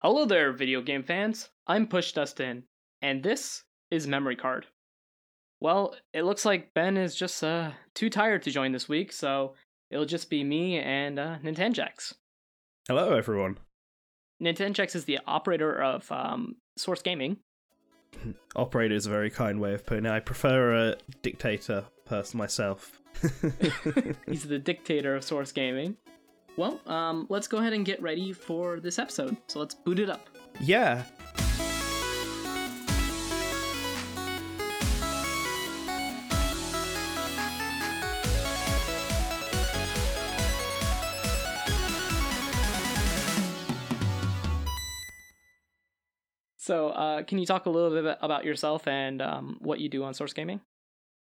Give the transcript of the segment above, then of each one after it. Hello there, video game fans. I'm Push Dustin, and this is Memory Card. Well, it looks like Ben is just too tired to join this week, so it'll just be me and Nintanjax. Hello, everyone. Nintanjax is the operator of Source Gaming. Operator is a very kind way of putting it. I prefer a dictator person myself. He's the dictator of Source Gaming. Well, let's go ahead and get ready for this episode. So let's boot it up. Yeah. So can you talk a little bit about yourself and what you do on Source Gaming?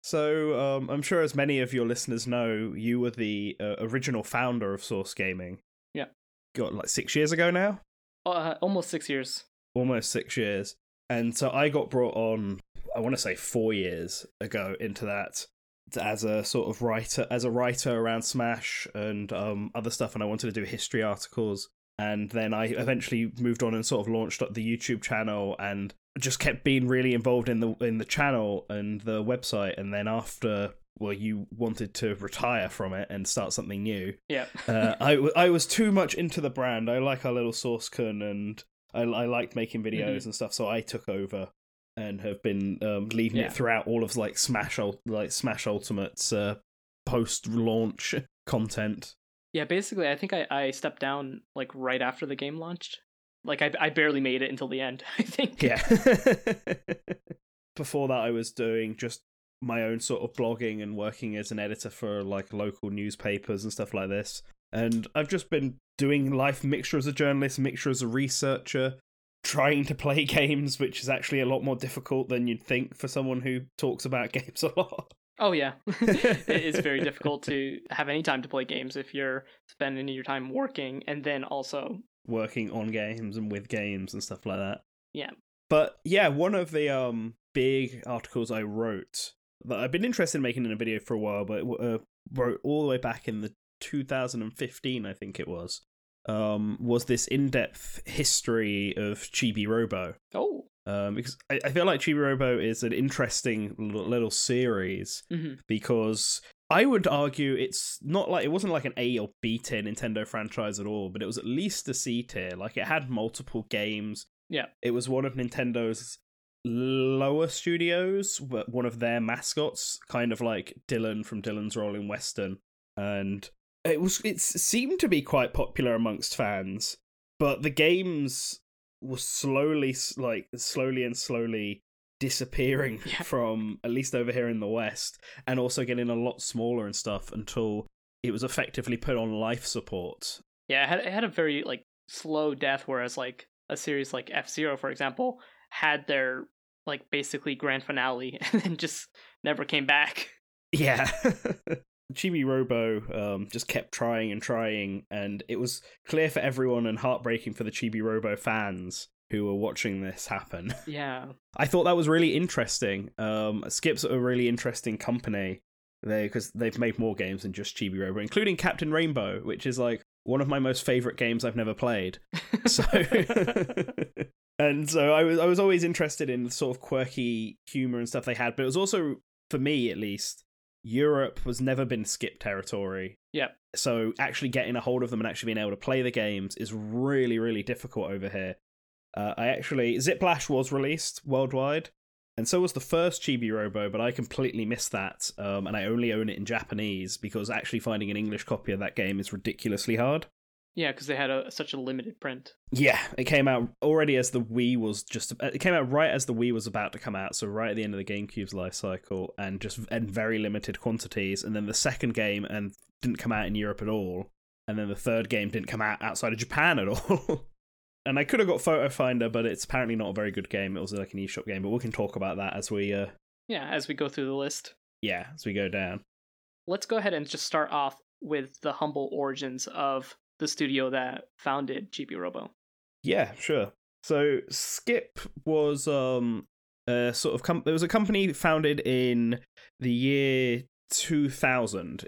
So, I'm sure as many of your listeners know, you were the original founder of Source Gaming. Yeah. Got like 6 years ago now? Almost 6 years. Almost 6 years. And so I got brought on, I want to say 4 years ago into that as a sort of writer, around Smash and other stuff. And I wanted to do history articles. And then I eventually moved on and sort of launched up the YouTube channel and just kept being really involved in the channel and the website, and then after, well, you wanted to retire from it and start something new. Yeah. I was too much into the brand. I like our little saucepan, and I liked making videos and stuff, so I took over and have been leading it throughout all of like Smash Ultimate's post-launch content. Yeah, basically, I think I stepped down like right after the game launched. Like, I barely made it until the end, I think. Yeah. Before that, I was doing just my own sort of blogging and working as an editor for, like, local newspapers and stuff like this. And I've just been doing life mixture as a journalist, mixture as a researcher, trying to play games, which is actually a lot more difficult than you'd think for someone who talks about games a lot. Oh, yeah. It is very difficult to have any time to play games if you're spending your time working and then also working on games and with games and stuff like that. Yeah. But yeah, one of the big articles I wrote that I've been interested in making in a video for a while, but wrote all the way back in the 2015, I think it was this in-depth history of Chibi-Robo. Oh. Because I feel like Chibi-Robo is an interesting little series because I would argue it's not like it wasn't like an A or B tier Nintendo franchise at all, but it was at least a C tier. Like it had multiple games. Yeah, it was one of Nintendo's lower studios, but one of their mascots, kind of like Dillon from Dillon's Rolling Western, and it seemed to be quite popular amongst fans. But the games were slowly disappearing from at least over here in the West, and also getting a lot smaller and stuff until it was effectively put on life support. Yeah, it had a very like slow death, whereas like a series like F-Zero, for example, had their like basically grand finale and then just never came back. Yeah. Chibi-Robo just kept trying, and it was clear for everyone and heartbreaking for the Chibi-Robo fans who were watching this happen. Yeah. I thought that was really interesting. Skip's a really interesting company because they've made more games than just Chibi-Robo, including Captain Rainbow, which is like one of my most favorite games I've never played. So and so I was always interested in the sort of quirky humor and stuff they had, but it was also, for me at least, Europe was never been Skip territory. Yeah. So actually getting a hold of them and actually being able to play the games is really, really difficult over here. Ziplash was released worldwide, and so was the first Chibi-Robo, but I completely missed that, and I only own it in Japanese, because actually finding an English copy of that game is ridiculously hard. Yeah, because they had such a limited print. Yeah, it came out already as the Wii was it came out right as the Wii was about to come out, so right at the end of the GameCube's life cycle, and very limited quantities, and then the second game didn't come out in Europe at all, and then the third game didn't come out outside of Japan at all. And I could have got Photo Finder, but it's apparently not a very good game. It was like an eShop game, but we can talk about that as we as we go through the list. Yeah, as we go down. Let's go ahead and just start off with the humble origins of the studio that founded Chibi-Robo. Yeah, sure. So Skip was there was a company founded in the year 2000.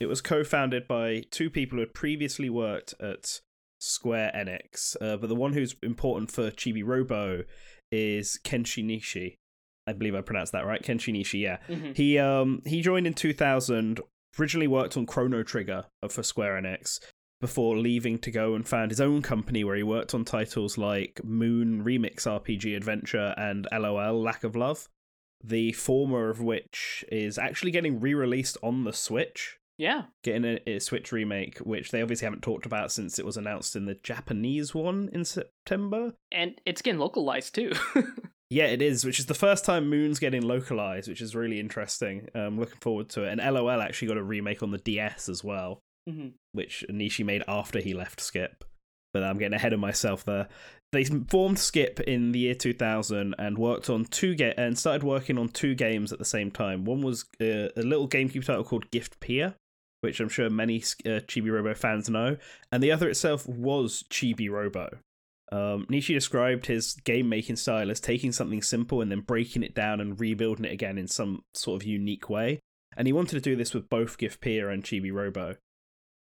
It was co-founded by two people who had previously worked at Square Enix, but the one who's important for Chibi-Robo is Kenshi Nishi. I believe I pronounced that right. Kenshi Nishi, yeah. Mm-hmm. He joined in 2000, originally worked on Chrono Trigger for Square Enix, before leaving to go and found his own company where he worked on titles like Moon Remix RPG Adventure and LOL Lack of Love, the former of which is actually getting re-released on the Switch. Yeah. Getting a Switch remake, which they obviously haven't talked about since it was announced in the Japanese one in September. And it's getting localized too. Yeah, it is, which is the first time Moon's getting localized, which is really interesting. Looking forward to it. And LOL actually got a remake on the DS as well, mm-hmm. which Nishi made after he left Skip. But I'm getting ahead of myself there. They formed Skip in the year 2000 and started working on two games at the same time. One was a little GameCube title called Giftpia, which I'm sure many Chibi-Robo fans know, and the other itself was Chibi-Robo. Nishi described his game-making style as taking something simple and then breaking it down and rebuilding it again in some sort of unique way, and he wanted to do this with both Giftpia and Chibi-Robo.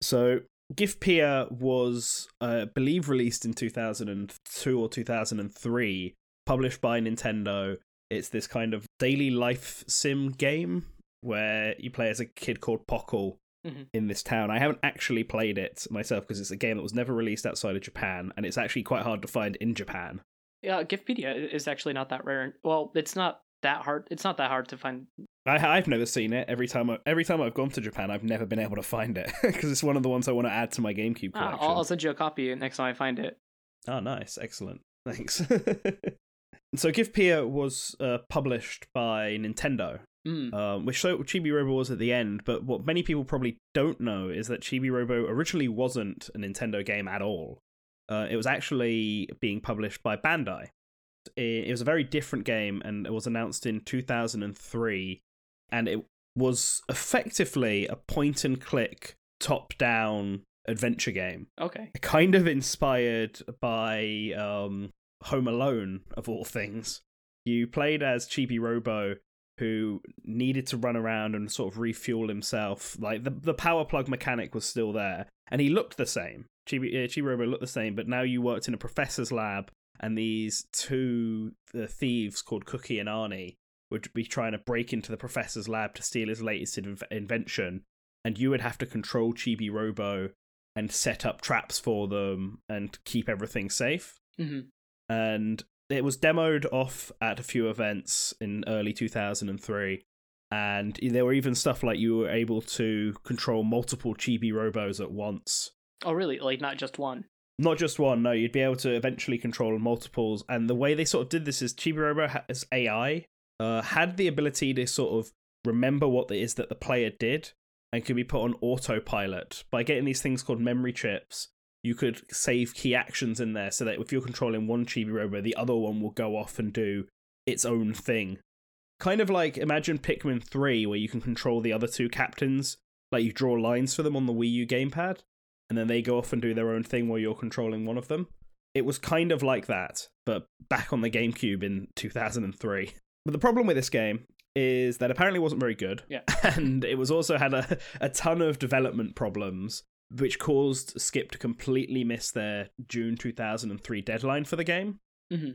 So Giftpia was, I believe, released in 2002 or 2003, published by Nintendo. It's this kind of daily life sim game where you play as a kid called Pockle, mm-hmm. in this town. I haven't actually played it myself because it's a game that was never released outside of Japan, and it's actually quite hard to find in Japan. Yeah, Giftpedia is actually not that rare. Well, it's not that hard. It's not that hard to find. I've never seen it. Every time I've gone to Japan, I've never been able to find it because it's one of the ones I want to add to my GameCube collection. I'll send you a copy next time I find it. Oh, nice, excellent, thanks. So Giftpia was published by Nintendo. Which so Chibi-Robo was at the end, but what many people probably don't know is that Chibi-Robo originally wasn't a Nintendo game at all. It was actually being published by Bandai. It was a very different game, and it was announced in 2003, and it was effectively a point-and-click, top-down adventure game. Okay. Kind of inspired by Home Alone, of all things. You played as Chibi-Robo, who needed to run around and sort of refuel himself. Like the power plug mechanic was still there, and he looked the same. Chibi-Robo looked the same, but now you worked in a professor's lab, and these two thieves called Cookie and Arnie would be trying to break into the professor's lab to steal his latest invention, and you would have to control Chibi-Robo and set up traps for them and keep everything safe. Mm-hmm. And it was demoed off at a few events in early 2003, and there were even stuff like you were able to control multiple Chibi-Robos at once. Oh, really? Like, not just one? Not just one, no. You'd be able to eventually control multiples, and the way they sort of did this is Chibi-Robo as AI had the ability to sort of remember what it is that the player did and could be put on autopilot. By getting these things called memory chips, you could save key actions in there so that if you're controlling one Chibi-Robo, the other one will go off and do its own thing. Kind of like, imagine Pikmin 3, where you can control the other two captains. Like, you draw lines for them on the Wii U gamepad, and then they go off and do their own thing while you're controlling one of them. It was kind of like that, but back on the GameCube in 2003. But the problem with this game is that apparently it wasn't very good, yeah. And it was also had a ton of development problems, which caused Skip to completely miss their June 2003 deadline for the game, mm-hmm.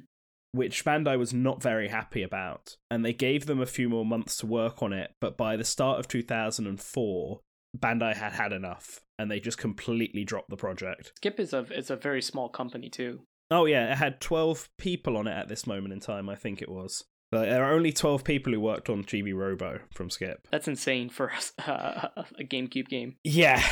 which Bandai was not very happy about, and they gave them a few more months to work on it, but by the start of 2004, Bandai had had enough, and they just completely dropped the project. Skip is a very small company, too. Oh, yeah, it had 12 people on it at this moment in time, I think it was. There are only 12 people who worked on Chibi-Robo from Skip. That's insane for a GameCube game. Yeah.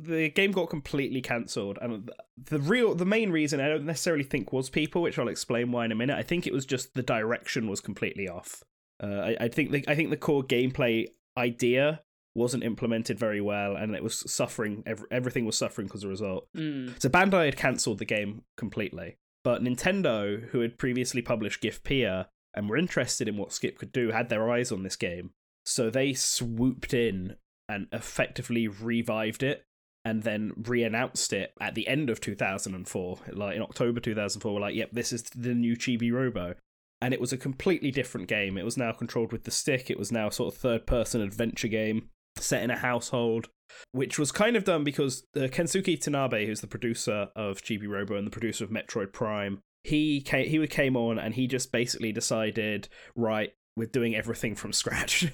The game got completely cancelled, and the main reason I don't necessarily think was people, which I'll explain why in a minute. I think it was just the direction was completely off. I think the core gameplay idea wasn't implemented very well, and it was suffering. Everything was suffering because of the result. So Bandai had cancelled the game completely, but Nintendo, who had previously published Giftpia and were interested in what Skip could do, had their eyes on this game. So they swooped in and effectively revived it, and then re-announced it at the end of 2004. Like, in October 2004, we're like, yep, this is the new Chibi-Robo. And it was a completely different game. It was now controlled with the stick. It was now a sort of third-person adventure game. set in a household, which was kind of done because Kensuke Tanabe, who's the producer of Chibi-Robo and the producer of Metroid Prime, he came on and he just basically decided, right, we're doing everything from scratch.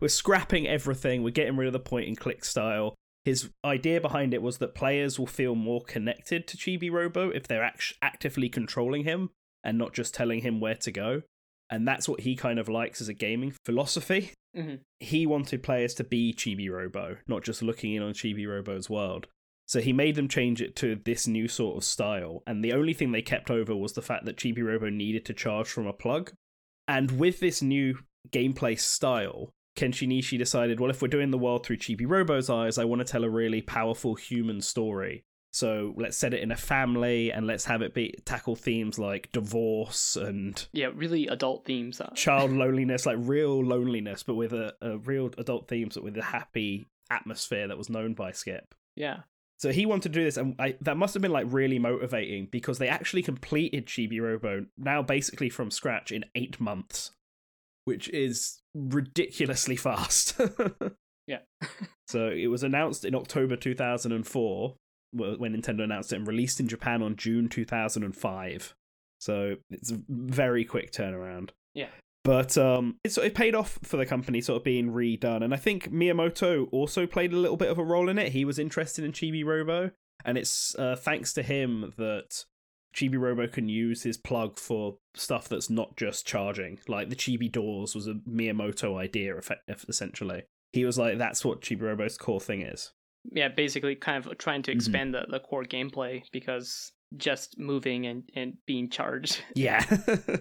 We're scrapping everything. We're getting rid of the point-and-click style. His idea behind it was that players will feel more connected to Chibi-Robo if they're actively controlling him and not just telling him where to go. And that's what he kind of likes as a gaming philosophy. Mm-hmm. He wanted players to be Chibi-Robo, not just looking in on Chibi-Robo's world. So he made them change it to this new sort of style. And the only thing they kept over was the fact that Chibi-Robo needed to charge from a plug. And with this new gameplay style, Kenshi Nishi decided, well, if we're doing the world through Chibi-Robo's eyes, I want to tell a really powerful human story. So let's set it in a family and let's have it tackle themes like divorce and... yeah, really adult themes. Child loneliness, like real loneliness, but with a real adult themes, but with a happy atmosphere that was known by Skip. Yeah. So he wanted to do this, and that must have been like really motivating because they actually completed Chibi-Robo now basically from scratch in 8 months, which is ridiculously fast. Yeah. So it was announced in October 2004 when Nintendo announced it and released in Japan on June 2005. So it's a very quick turnaround. Yeah. But it paid off for the company sort of being redone. And I think Miyamoto also played a little bit of a role in it. He was interested in Chibi-Robo. And it's thanks to him that Chibi-Robo can use his plug for stuff that's not just charging. Like the Chibi-Doors was a Miyamoto idea, essentially. He was like, that's what Chibi-Robo's core thing is. Yeah, basically kind of trying to expand the core gameplay because just moving and being charged. Yeah.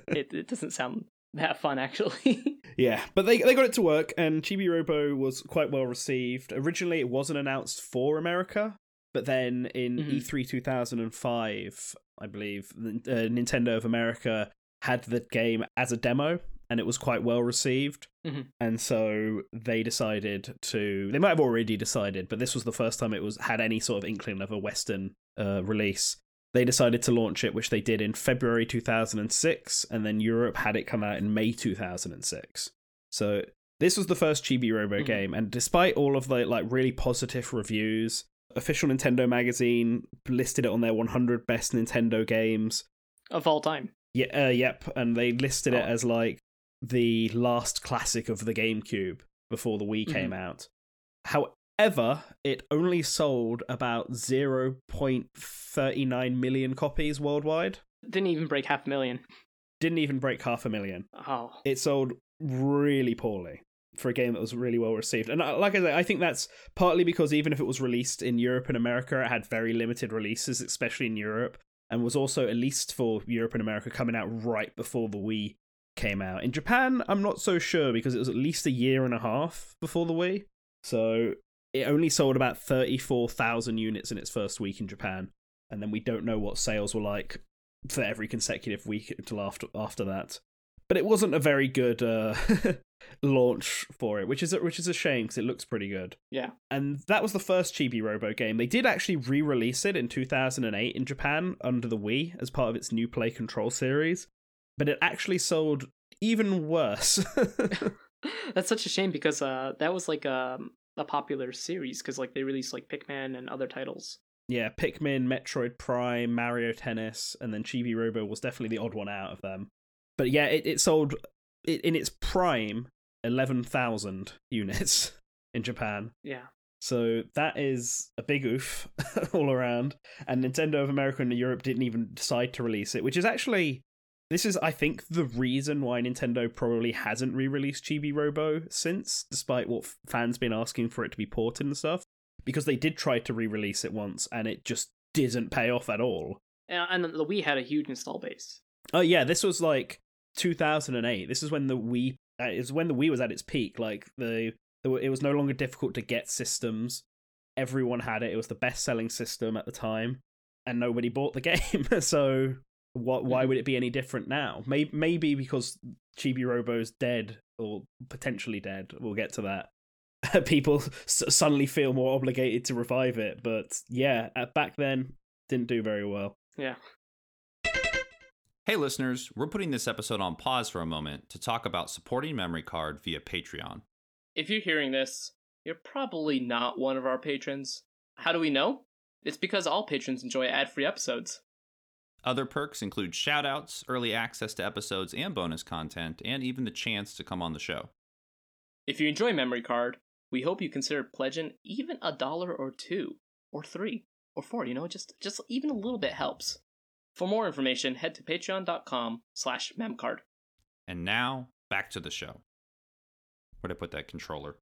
it doesn't sound... have fun, actually. Yeah, but they got it to work, and Chibi-Robo was quite well received. Originally, it wasn't announced for America, but then in E3 2005, I believe, Nintendo of America had the game as a demo, and it was quite well received. Mm-hmm. And so they decided to... they might have already decided, but this was the first time it had any sort of inkling of a Western release. They decided to launch it, which they did in February 2006, and then Europe had it come out in May 2006. So this was the first Chibi-Robo game, and despite all of the really positive reviews, Official Nintendo Magazine listed it on their 100 best Nintendo games of all time. Yeah, yep, and they listed it as the last classic of the GameCube before the Wii came out. However, it only sold about 0.39 million copies worldwide. Didn't even break half a million. Oh. It sold really poorly for a game that was really well received. And like I said, I think that's partly because even if it was released in Europe and America, it had very limited releases, especially in Europe, and was also, at least for Europe and America, coming out right before the Wii came out. In Japan, I'm not so sure because it was at least a year and a half before the Wii. So... it only sold about 34,000 units in its first week in Japan, and then we don't know what sales were like for every consecutive week until after that. But it wasn't a very good launch for it, which is a shame because it looks pretty good. Yeah. And that was the first Chibi-Robo game. They did actually re-release it in 2008 in Japan under the Wii as part of its New Play Control series, but it actually sold even worse. That's such a shame because that was a popular series because they released Pikmin and other titles. Yeah, Pikmin, Metroid Prime, Mario Tennis, and then Chibi-Robo was definitely the odd one out of them. But yeah, it sold in its prime 11,000 units in Japan. Yeah. So that is a big oof all around. And Nintendo of America and Europe didn't even decide to release it, which is actually... this is, I think, the reason why Nintendo probably hasn't re-released Chibi-Robo since, despite what fans been asking for it to be ported and stuff, because they did try to re-release it once, and it just didn't pay off at all. And the Wii had a huge install base. Oh yeah, this was 2008. This is when the Wii was at its peak. It was no longer difficult to get systems. Everyone had it. It was the best-selling system at the time, and nobody bought the game. So. Why would it be any different now? Maybe because Chibi-Robo's dead or potentially dead. We'll get to that. People suddenly feel more obligated to revive it. But yeah, back then, didn't do very well. Yeah. Hey, listeners, we're putting this episode on pause for a moment to talk about supporting Memory Card via Patreon. If you're hearing this, you're probably not one of our patrons. How do we know? It's because all patrons enjoy ad-free episodes. Other perks include shoutouts, early access to episodes and bonus content, and even the chance to come on the show. If you enjoy Memory Card, we hope you consider pledging even $1 or $2 or $3 or $4, just even a little bit helps. For more information, head to patreon.com/memcard. And now, back to the show. Where'd I put that controller?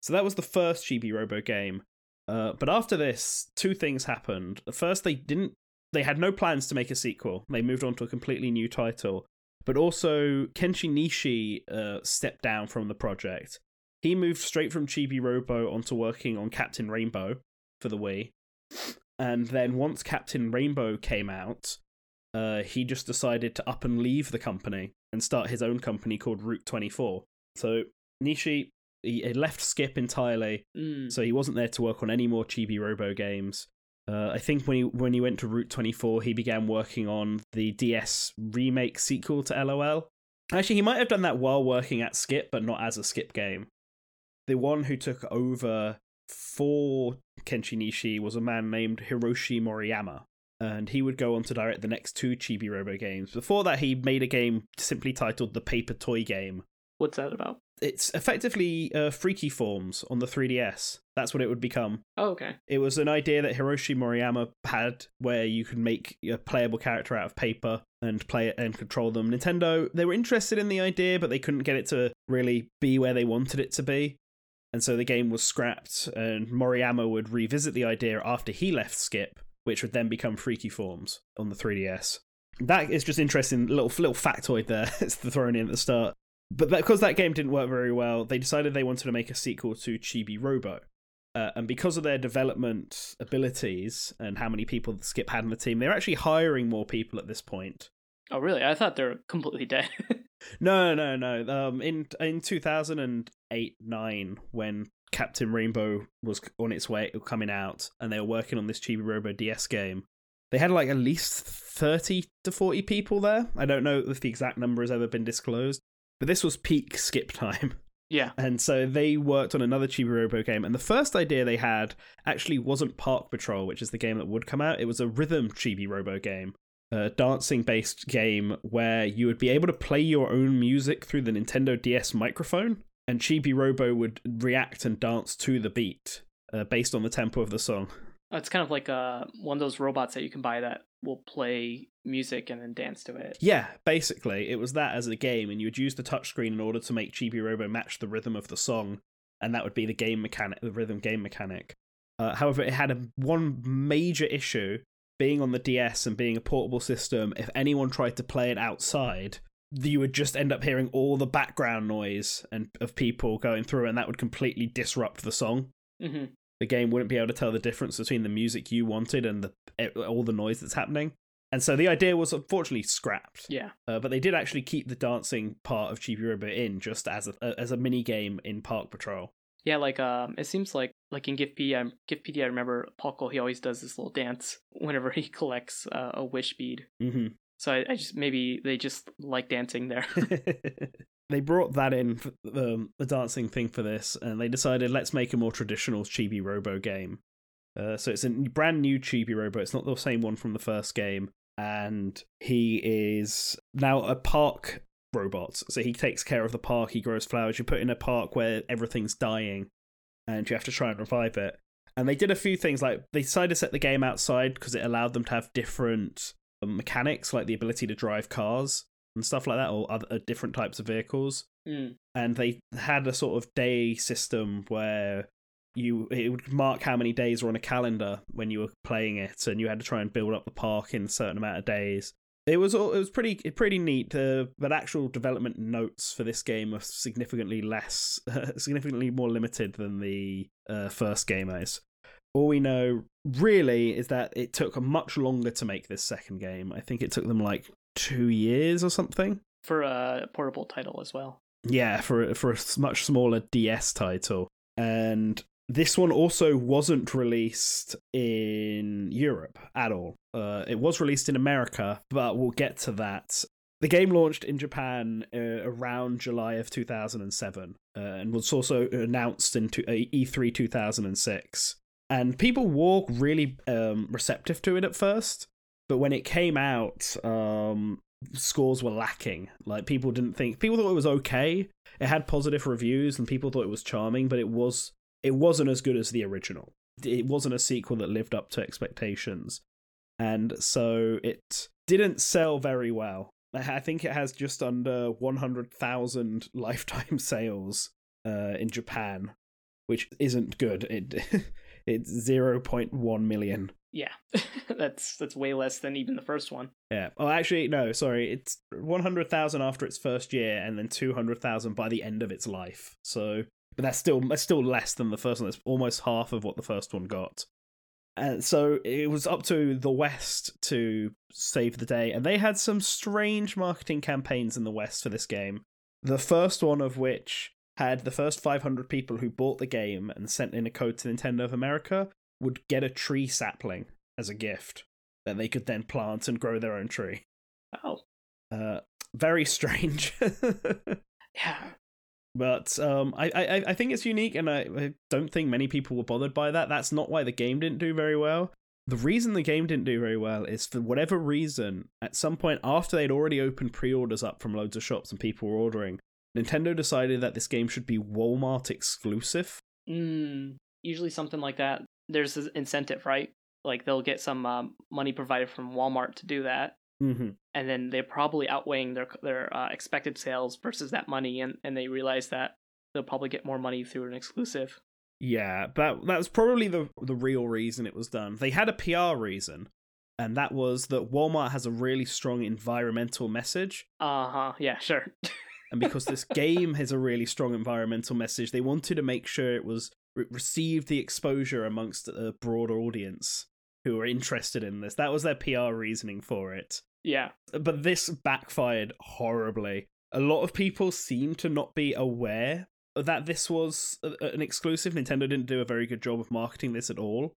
So that was the first Chibi-Robo game. But after this, two things happened. First, they had no plans to make a sequel. They moved on to a completely new title. But also, Kenshi Nishi stepped down from the project. He moved straight from Chibi-Robo onto working on Captain Rainbow for the Wii. And then once Captain Rainbow came out, he just decided to up and leave the company and start his own company called Route 24. So Nishi... He left Skip entirely, so he wasn't there to work on any more Chibi-Robo games. I think when he went to Route 24, he began working on the DS remake sequel to LOL. Actually, he might have done that while working at Skip, but not as a Skip game. The one who took over for Kenshi Nishi was a man named Hiroshi Moriyama, and he would go on to direct the next two Chibi-Robo games. Before that, he made a game simply titled The Paper Toy Game. What's that about? It's effectively Freaky Forms on the 3DS. That's what it would become. Oh, okay. It was an idea that Hiroshi Moriyama had where you could make a playable character out of paper and play it and control them. Nintendo, they were interested in the idea, but they couldn't get it to really be where they wanted it to be. And so the game was scrapped, and Moriyama would revisit the idea after he left Skip, which would then become Freaky Forms on the 3DS. That is just interesting. Little factoid there. It's thrown in at the start. But because that game didn't work very well, they decided they wanted to make a sequel to Chibi-Robo. And because of their development abilities and how many people Skip had in the team, they were actually hiring more people at this point. Oh, really? I thought they were completely dead. No. In 2008-9, when Captain Rainbow was on its way, it was coming out, and they were working on this Chibi-Robo DS game, they had like at least 30 to 40 people there. I don't know if the exact number has ever been disclosed. But this was peak Skip time. Yeah. And so they worked on another Chibi-Robo game. And the first idea they had actually wasn't Park Patrol, which is the game that would come out. It was a rhythm Chibi-Robo game, a dancing-based game where you would be able to play your own music through the Nintendo DS microphone. And Chibi-Robo would react and dance to the beat based on the tempo of the song. Oh, it's kind of like one of those robots that you can buy that will play music and then dance to it. Yeah, basically. It was that as a game, and you would use the touchscreen in order to make Chibi-Robo match the rhythm of the song, and that would be the game mechanic, the rhythm game mechanic. However, it had one major issue, being on the DS and being a portable system. If anyone tried to play it outside, you would just end up hearing all the background noise and of people going through, and that would completely disrupt the song. Mm-hmm. The game wouldn't be able to tell the difference between the music you wanted and all the noise that's happening. And so the idea was unfortunately scrapped. Yeah. But they did actually keep the dancing part of Chibi-Robo in just as a mini game in Park Patrol. Yeah, like it seems like in Giftpia, I remember Paco, he always does this little dance whenever he collects a wish bead. Mm-hmm. So I just maybe they just like dancing there. They brought that in, for the dancing thing for this, and they decided, let's make a more traditional Chibi-Robo game. So it's a brand new Chibi-Robo. It's not the same one from the first game. And he is now a park robot. So he takes care of the park. He grows flowers. You put in a park where everything's dying, and you have to try and revive it. And they did a few things. Like they decided to set the game outside because it allowed them to have different mechanics, like the ability to drive cars and stuff like that, or other different types of vehicles. And they had a sort of day system where it would mark how many days were on a calendar when you were playing it, and you had to try and build up the park in a certain amount of days. It was pretty neat, but actual development notes for this game are significantly more limited than the first game is. All we know really is that it took much longer to make this second game. I think it took them like 2 years or something for a portable title as well. Yeah, for a much smaller DS title. And this one also wasn't released in Europe at all. It was released in America, but we'll get to that. The game launched in Japan around July of 2007 and was also announced in E3 2006. And people were really receptive to it at first, but when it came out, scores were lacking. Like, people thought it was okay. It had positive reviews and people thought it was charming, but it wasn't as good as the original. It wasn't a sequel that lived up to expectations. And so it didn't sell very well. I think it has just under 100,000 lifetime sales in Japan, which isn't good. It's 0.1 million. Yeah, that's way less than even the first one. Yeah. Oh, actually, no, sorry. It's 100,000 after its first year and then 200,000 by the end of its life. So, but that's still less than the first one. It's almost half of what the first one got. And so it was up to the West to save the day. And they had some strange marketing campaigns in the West for this game. The first one of which had the first 500 people who bought the game and sent in a code to Nintendo of America would get a tree sapling as a gift that they could then plant and grow their own tree. Oh. Very strange. Yeah. But I think it's unique, and I don't think many people were bothered by that. That's not why the game didn't do very well. The reason the game didn't do very well is, for whatever reason, at some point after they'd already opened pre-orders up from loads of shops and people were ordering, Nintendo decided that this game should be Walmart exclusive. Usually something like that. There's an incentive, right? Like, they'll get some money provided from Walmart to do that. Mm-hmm. And then they're probably outweighing their expected sales versus that money, and they realize that they'll probably get more money through an exclusive. Yeah, that was probably the real reason it was done. They had a PR reason, and that was that Walmart has a really strong environmental message. Uh-huh, yeah, sure. And because this game has a really strong environmental message, they wanted to make sure it received the exposure amongst a broader audience who are interested in this. That was their PR reasoning for it. Yeah. But this backfired horribly. A lot of people seem to not be aware that this was an exclusive. Nintendo didn't do a very good job of marketing this at all.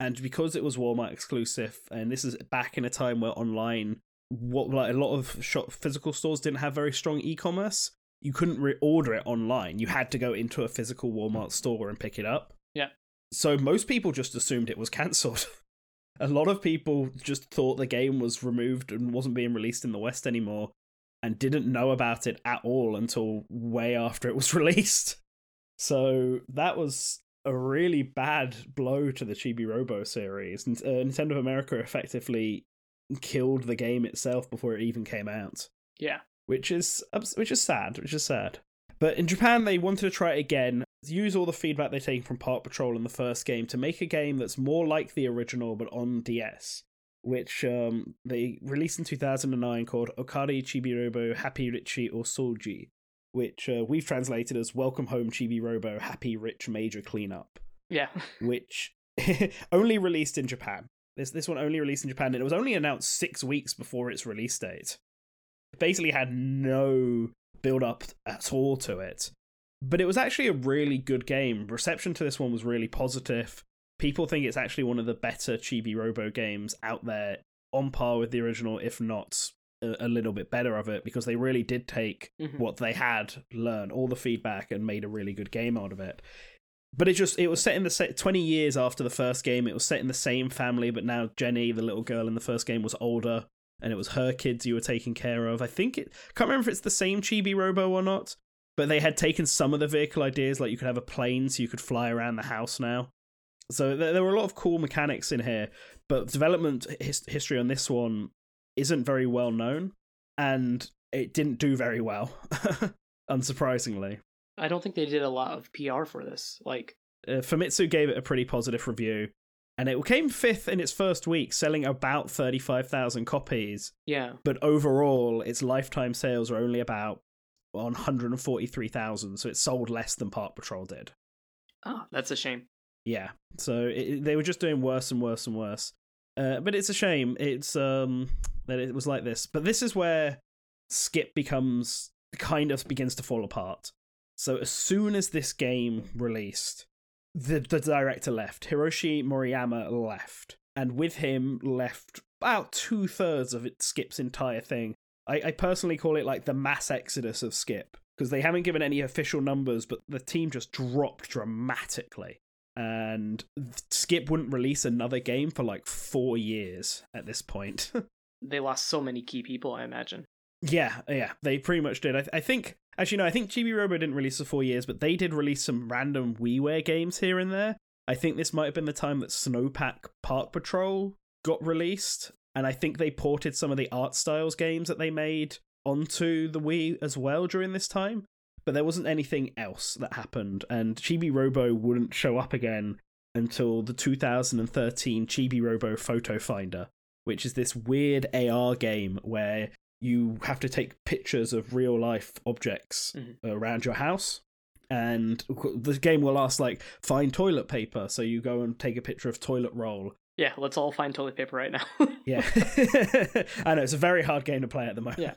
And because it was Walmart exclusive, and this is back in a time where online, a lot of physical stores didn't have very strong e-commerce, you couldn't reorder it online. You had to go into a physical Walmart store and pick it up. Yeah. So most people just assumed it was cancelled. A lot of people just thought the game was removed and wasn't being released in the West anymore, and didn't know about it at all until way after it was released. So that was a really bad blow to the Chibi-Robo series. Nintendo of America effectively killed the game itself before it even came out. Yeah. Which is sad. But in Japan, they wanted to try it again, use all the feedback they're taking from Park Patrol in the first game to make a game that's more like the original, but on DS, which they released in 2009 called Okaeri Chibi-Robo Happy Richie Osouji, which we've translated as Welcome Home Chibi-Robo Happy Rich Major Cleanup. Yeah. Which only released in Japan. This one only released in Japan, and it was only announced 6 weeks before its release date. It basically had no build-up at all to it. But it was actually a really good game. Reception to this one was really positive. People think it's actually one of the better Chibi-Robo games out there, on par with the original, if not a little bit better of it, because they really did take what they had, learn all the feedback, and made a really good game out of it. But it was set in 20 years after the first game. It was set in the same family, but now Jenny, the little girl in the first game, was older, and it was her kids you were taking care of. I can't remember if it's the same Chibi-Robo or not, but they had taken some of the vehicle ideas, like you could have a plane so you could fly around the house now. So there were a lot of cool mechanics in here, but development history on this one isn't very well known, and it didn't do very well, unsurprisingly. I don't think they did a lot of PR for this. Famitsu gave it a pretty positive review, and it came 5th in its first week, selling about 35,000 copies. Yeah. But overall, its lifetime sales are only about on 143,000, so it sold less than Park Patrol did. Oh, that's a shame. Yeah, so they were just doing worse and worse and worse. But it's a shame it's that it was like this. But this is where Skip begins to fall apart. So as soon as this game released, the director left. Hiroshi Moriyama left, and with him left about two-thirds of Skip's entire thing. I personally call it like the mass exodus of Skip, because they haven't given any official numbers, but the team just dropped dramatically. And Skip wouldn't release another game for like 4 years at this point. They lost so many key people, I imagine. Yeah, they pretty much did. I think, actually, no, I think Chibi-Robo didn't release for 4 years, but they did release some random WiiWare games here and there. I think this might have been the time that Snowpack Park Patrol got released, and I think they ported some of the art styles games that they made onto the Wii as well during this time. But there wasn't anything else that happened, and Chibi-Robo wouldn't show up again until the 2013 Chibi-Robo Photo Finder, which is this weird AR game where you have to take pictures of real-life objects around your house. And the game will ask, like, find toilet paper, so you go and take a picture of toilet roll. Yeah, let's all find toilet paper right now. Yeah. I know, it's a very hard game to play at the moment. Yeah.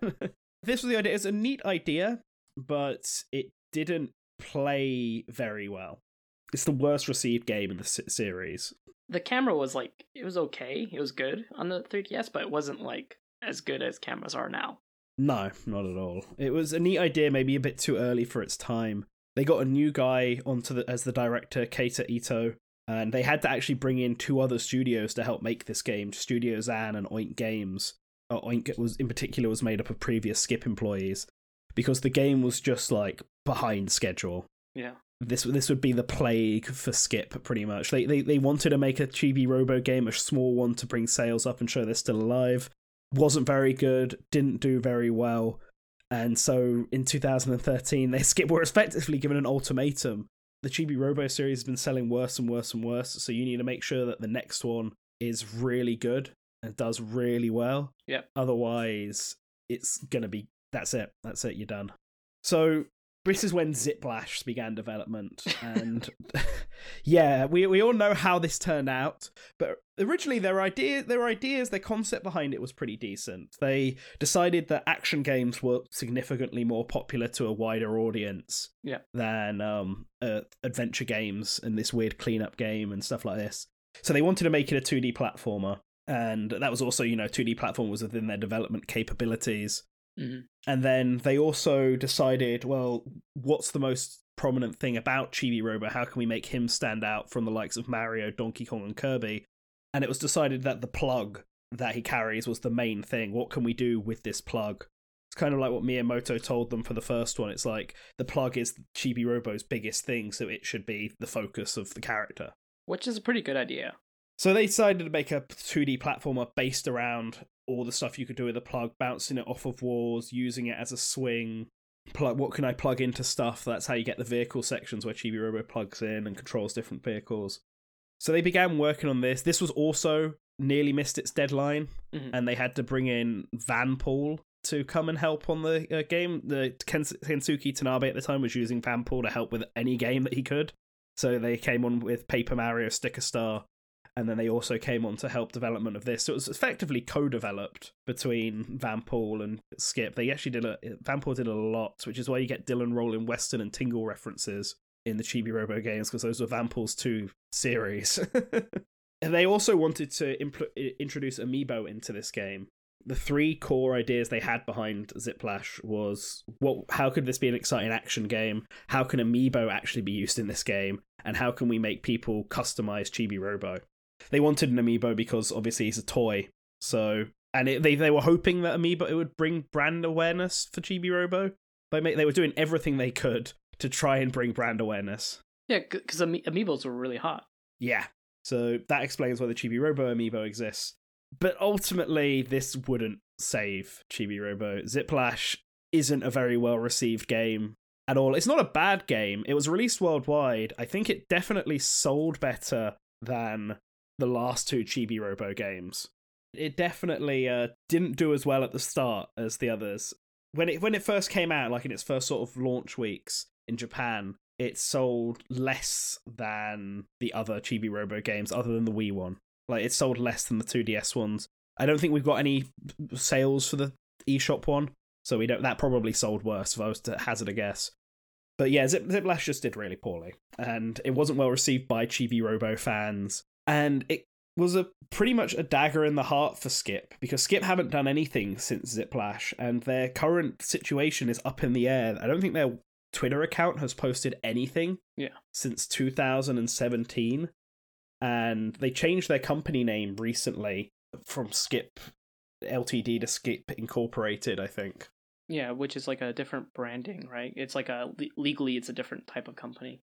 This was the idea. It's a neat idea, but it didn't play very well. It's the worst received game in the series. The camera was like, it was okay. It was good on the 3DS, but it wasn't like as good as cameras are now. No, not at all. It was a neat idea, maybe a bit too early for its time. They got a new guy as the director, Keita Ito, and they had to actually bring in two other studios to help make this game, Studios Anne and Oink Games. Oink was, in particular, was made up of previous Skip employees, because the game was just like behind schedule. Yeah. This would be the plague for Skip, pretty much. They wanted to make a Chibi-Robo game, a small one, to bring sales up and show they're still alive. Wasn't very good, didn't do very well. And so in 2013, Skip were effectively given an ultimatum. The Chibi-Robo series has been selling worse and worse and worse, so you need to make sure that the next one is really good and does really well. Yeah. Otherwise, it's going to be, that's it, you're done. So this is when Ziplash began development, and yeah, we all know how this turned out, but originally their concept behind it was pretty decent. They decided that action games were significantly more popular to a wider audience than adventure games and this weird cleanup game and stuff like this. So they wanted to make it a 2D platformer, and that was also, 2D platform was within their development capabilities. Mm-hmm. And then they also decided, well, what's the most prominent thing about Chibi-Robo? How can we make him stand out from the likes of Mario, Donkey Kong, and Kirby? And it was decided that the plug that he carries was the main thing. What can we do with this plug? It's kind of like what Miyamoto told them for the first one. It's like the plug is Chibi-Robo's biggest thing, so it should be the focus of the character. Which is a pretty good idea. So they decided to make a 2D platformer based around all the stuff you could do with a plug, bouncing it off of walls, using it as a swing. What can I plug into stuff? That's how you get the vehicle sections where Chibi-Robo plugs in and controls different vehicles. So they began working on this. This was also nearly missed its deadline, and they had to bring in Vanpool to come and help on the game. The Kensuke Tanabe at the time was using Vanpool to help with any game that he could. So they came on with Paper Mario Sticker Star. And then they also came on to help development of this. So it was effectively co-developed between Vanpool and Skip. They actually Vanpool did a lot, which is why you get Dillon's Rolling Western and Tingle references in the Chibi-Robo games, because those were Vanpool's two series. And they also wanted to introduce Amiibo into this game. The three core ideas they had behind Ziplash was, how could this be an exciting action game? How can Amiibo actually be used in this game? And how can we make people customize Chibi-Robo? They wanted an Amiibo because obviously he's a toy. They were hoping that Amiibo, it would bring brand awareness for Chibi-Robo. They were doing everything they could to try and bring brand awareness. Yeah, because Amiibos were really hot. Yeah, so that explains why the Chibi-Robo Amiibo exists. But ultimately, this wouldn't save Chibi-Robo. Ziplash isn't a very well-received game at all. It's not a bad game. It was released worldwide. I think it definitely sold better than the last two Chibi-Robo games. It definitely didn't do as well at the start as the others. When it first came out, like in its first sort of launch weeks in Japan, it sold less than the other Chibi-Robo games, other than the Wii one. Like, it sold less than the 2DS ones. I don't think we've got any sales for the eShop one, so that probably sold worse if I was to hazard a guess. But yeah, Ziplash just did really poorly, and it wasn't well received by Chibi-Robo fans. And it was a pretty much a dagger in the heart for Skip, because Skip haven't done anything since Ziplash, and their current situation is up in the air. I don't think their Twitter account has posted anything since 2017, and they changed their company name recently from Skip Ltd to Skip Incorporated, I think. Yeah, which is like a different branding, right? It's like a legally, it's a different type of company.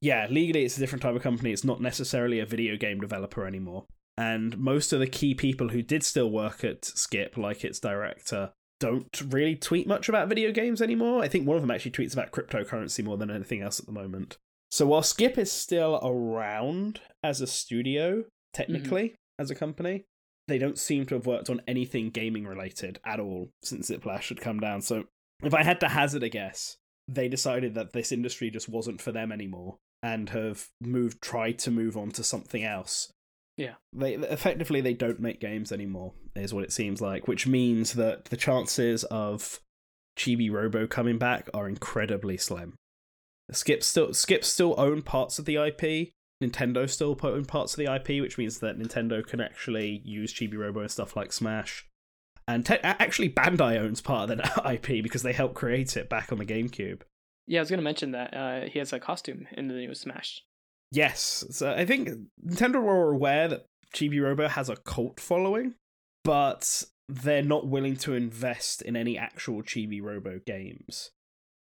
Yeah, legally it's a different type of company. It's not necessarily a video game developer anymore. And most of the key people who did still work at Skip, like its director, don't really tweet much about video games anymore. I think one of them actually tweets about cryptocurrency more than anything else at the moment. So while Skip is still around as a studio, technically, as a company, they don't seem to have worked on anything gaming related at all since Ziplash had come down. So if I had to hazard a guess, they decided that this industry just wasn't for them anymore, and have tried to move on to something else. Yeah. They don't make games anymore, is what it seems like, which means that the chances of Chibi-Robo coming back are incredibly slim. Skip still own parts of the IP. Nintendo still own parts of the IP, which means that Nintendo can actually use Chibi-Robo and stuff like Smash. And actually Bandai owns part of that IP because they helped create it back on the GameCube. Yeah, I was going to mention that. He has a costume in the new Smash. Yes. So I think Nintendo were aware that Chibi-Robo has a cult following, but they're not willing to invest in any actual Chibi-Robo games.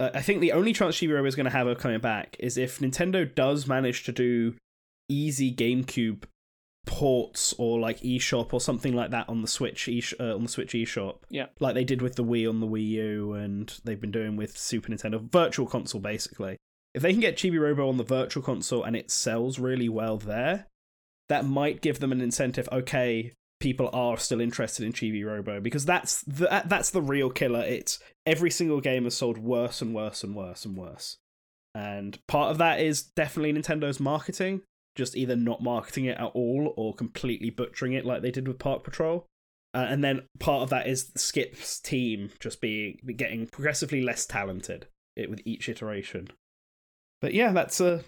I think the only chance Chibi-Robo is going to have of coming back is if Nintendo does manage to do easy GameCube ports or like eShop or something like that on the Switch eShop. Yeah. Like they did with the Wii on the Wii U, and they've been doing with Super Nintendo Virtual Console, basically. If they can get Chibi-Robo on the Virtual Console and it sells really well there, that might give them an incentive. Okay, people are still interested in Chibi-Robo, because that's the real killer. It's every single game has sold worse and worse and worse and worse. And part of that is definitely Nintendo's marketing, just either not marketing it at all or completely butchering it like they did with Park Patrol. And then part of that is Skip's team just getting progressively less talented with each iteration. But yeah, that's the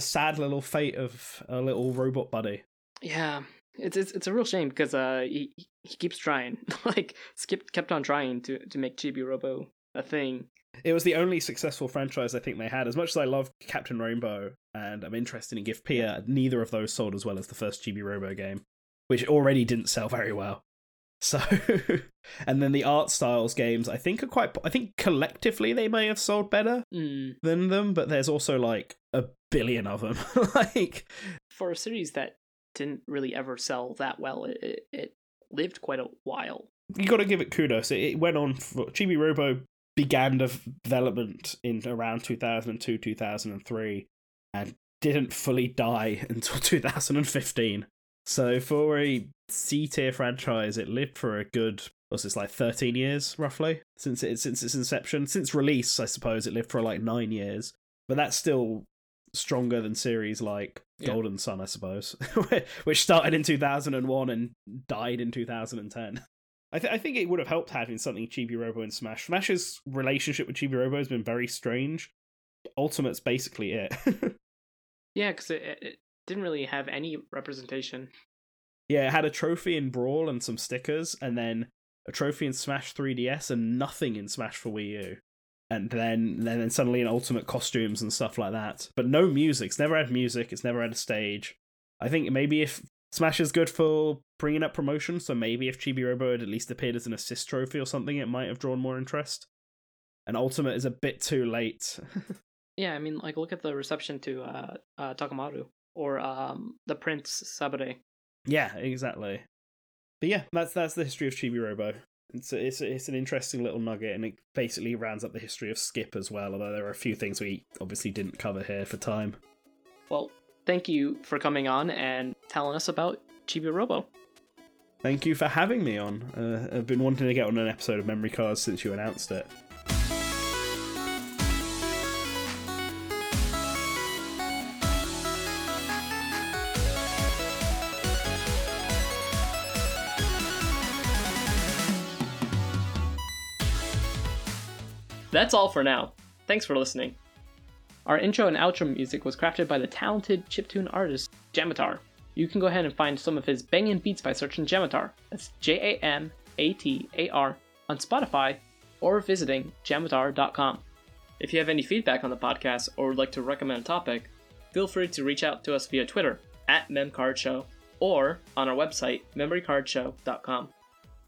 sad little fate of a little robot buddy. Yeah, it's a real shame because he keeps trying. Like Skip kept on trying to make Chibi-Robo a thing. It was the only successful franchise I think they had. As much as I love Captain Rainbow and I'm interested in Giftpia, neither of those sold as well as the first Chibi-Robo game, which already didn't sell very well. So, and then the art styles games, I think collectively they may have sold better than them, but there's also like a billion of them. Like for a series that didn't really ever sell that well, it lived quite a while. You got to give it kudos. It went on. Chibi-Robo began development in around 2002, 2003, and didn't fully die until 2015. So for a C-tier franchise, it lived for a good, what's this, like 13 years, roughly, since its inception. Since release, I suppose, it lived for like 9 years. But that's still stronger than series like Golden Sun, I suppose, which started in 2001 and died in 2010. I think it would have helped having something Chibi-Robo and Smash. Smash's relationship with Chibi-Robo has been very strange. Ultimate's basically it. Yeah, because it didn't really have any representation. Yeah, it had a trophy in Brawl and some stickers, and then a trophy in Smash 3DS and nothing in Smash for Wii U. And then suddenly in Ultimate costumes and stuff like that. But no music. It's never had music. It's never had a stage. I think maybe if Smash is good for bringing up promotion, so maybe if Chibi-Robo had at least appeared as an assist trophy or something, it might have drawn more interest. And Ultimate is a bit too late. Yeah, I mean, like, look at the reception to Takamaru. Or the Prince Sabare. Yeah, exactly. But yeah, that's the history of Chibi-Robo. It's an interesting little nugget, and it basically rounds up the history of Skip as well, although there are a few things we obviously didn't cover here for time. Well, thank you for coming on and telling us about Chibi-Robo. Thank you for having me on. I've been wanting to get on an episode of Memory Cards since you announced it. That's all for now. Thanks for listening. Our intro and outro music was crafted by the talented chiptune artist Jamatar. you can go ahead and find some of his bangin' beats by searching Jamatar, that's Jamatar, on Spotify, or visiting jamatar.com. If you have any feedback on the podcast or would like to recommend a topic, feel free to reach out to us via Twitter, @MemCardShow, or on our website, memorycardshow.com.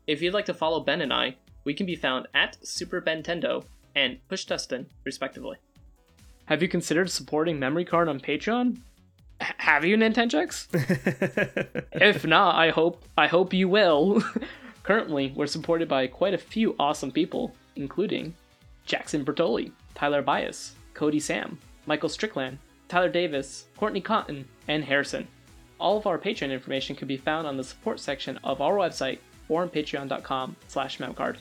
If you'd like to follow Ben and I, we can be found @SuperBenTendo and Push Dustin, respectively. Have you considered supporting Memory Card on Patreon? Have you, Nintanjax? If not, I hope you will. Currently, we're supported by quite a few awesome people, including Jackson Bertoli, Tyler Bias, Cody Sam, Michael Strickland, Tyler Davis, Courtney Cotton, and Harrison. All of our Patreon information can be found on the support section of our website or on patreon.com/memcard.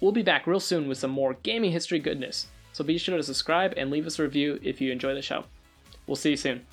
We'll be back real soon with some more gaming history goodness, so be sure to subscribe and leave us a review if you enjoy the show. We'll see you soon.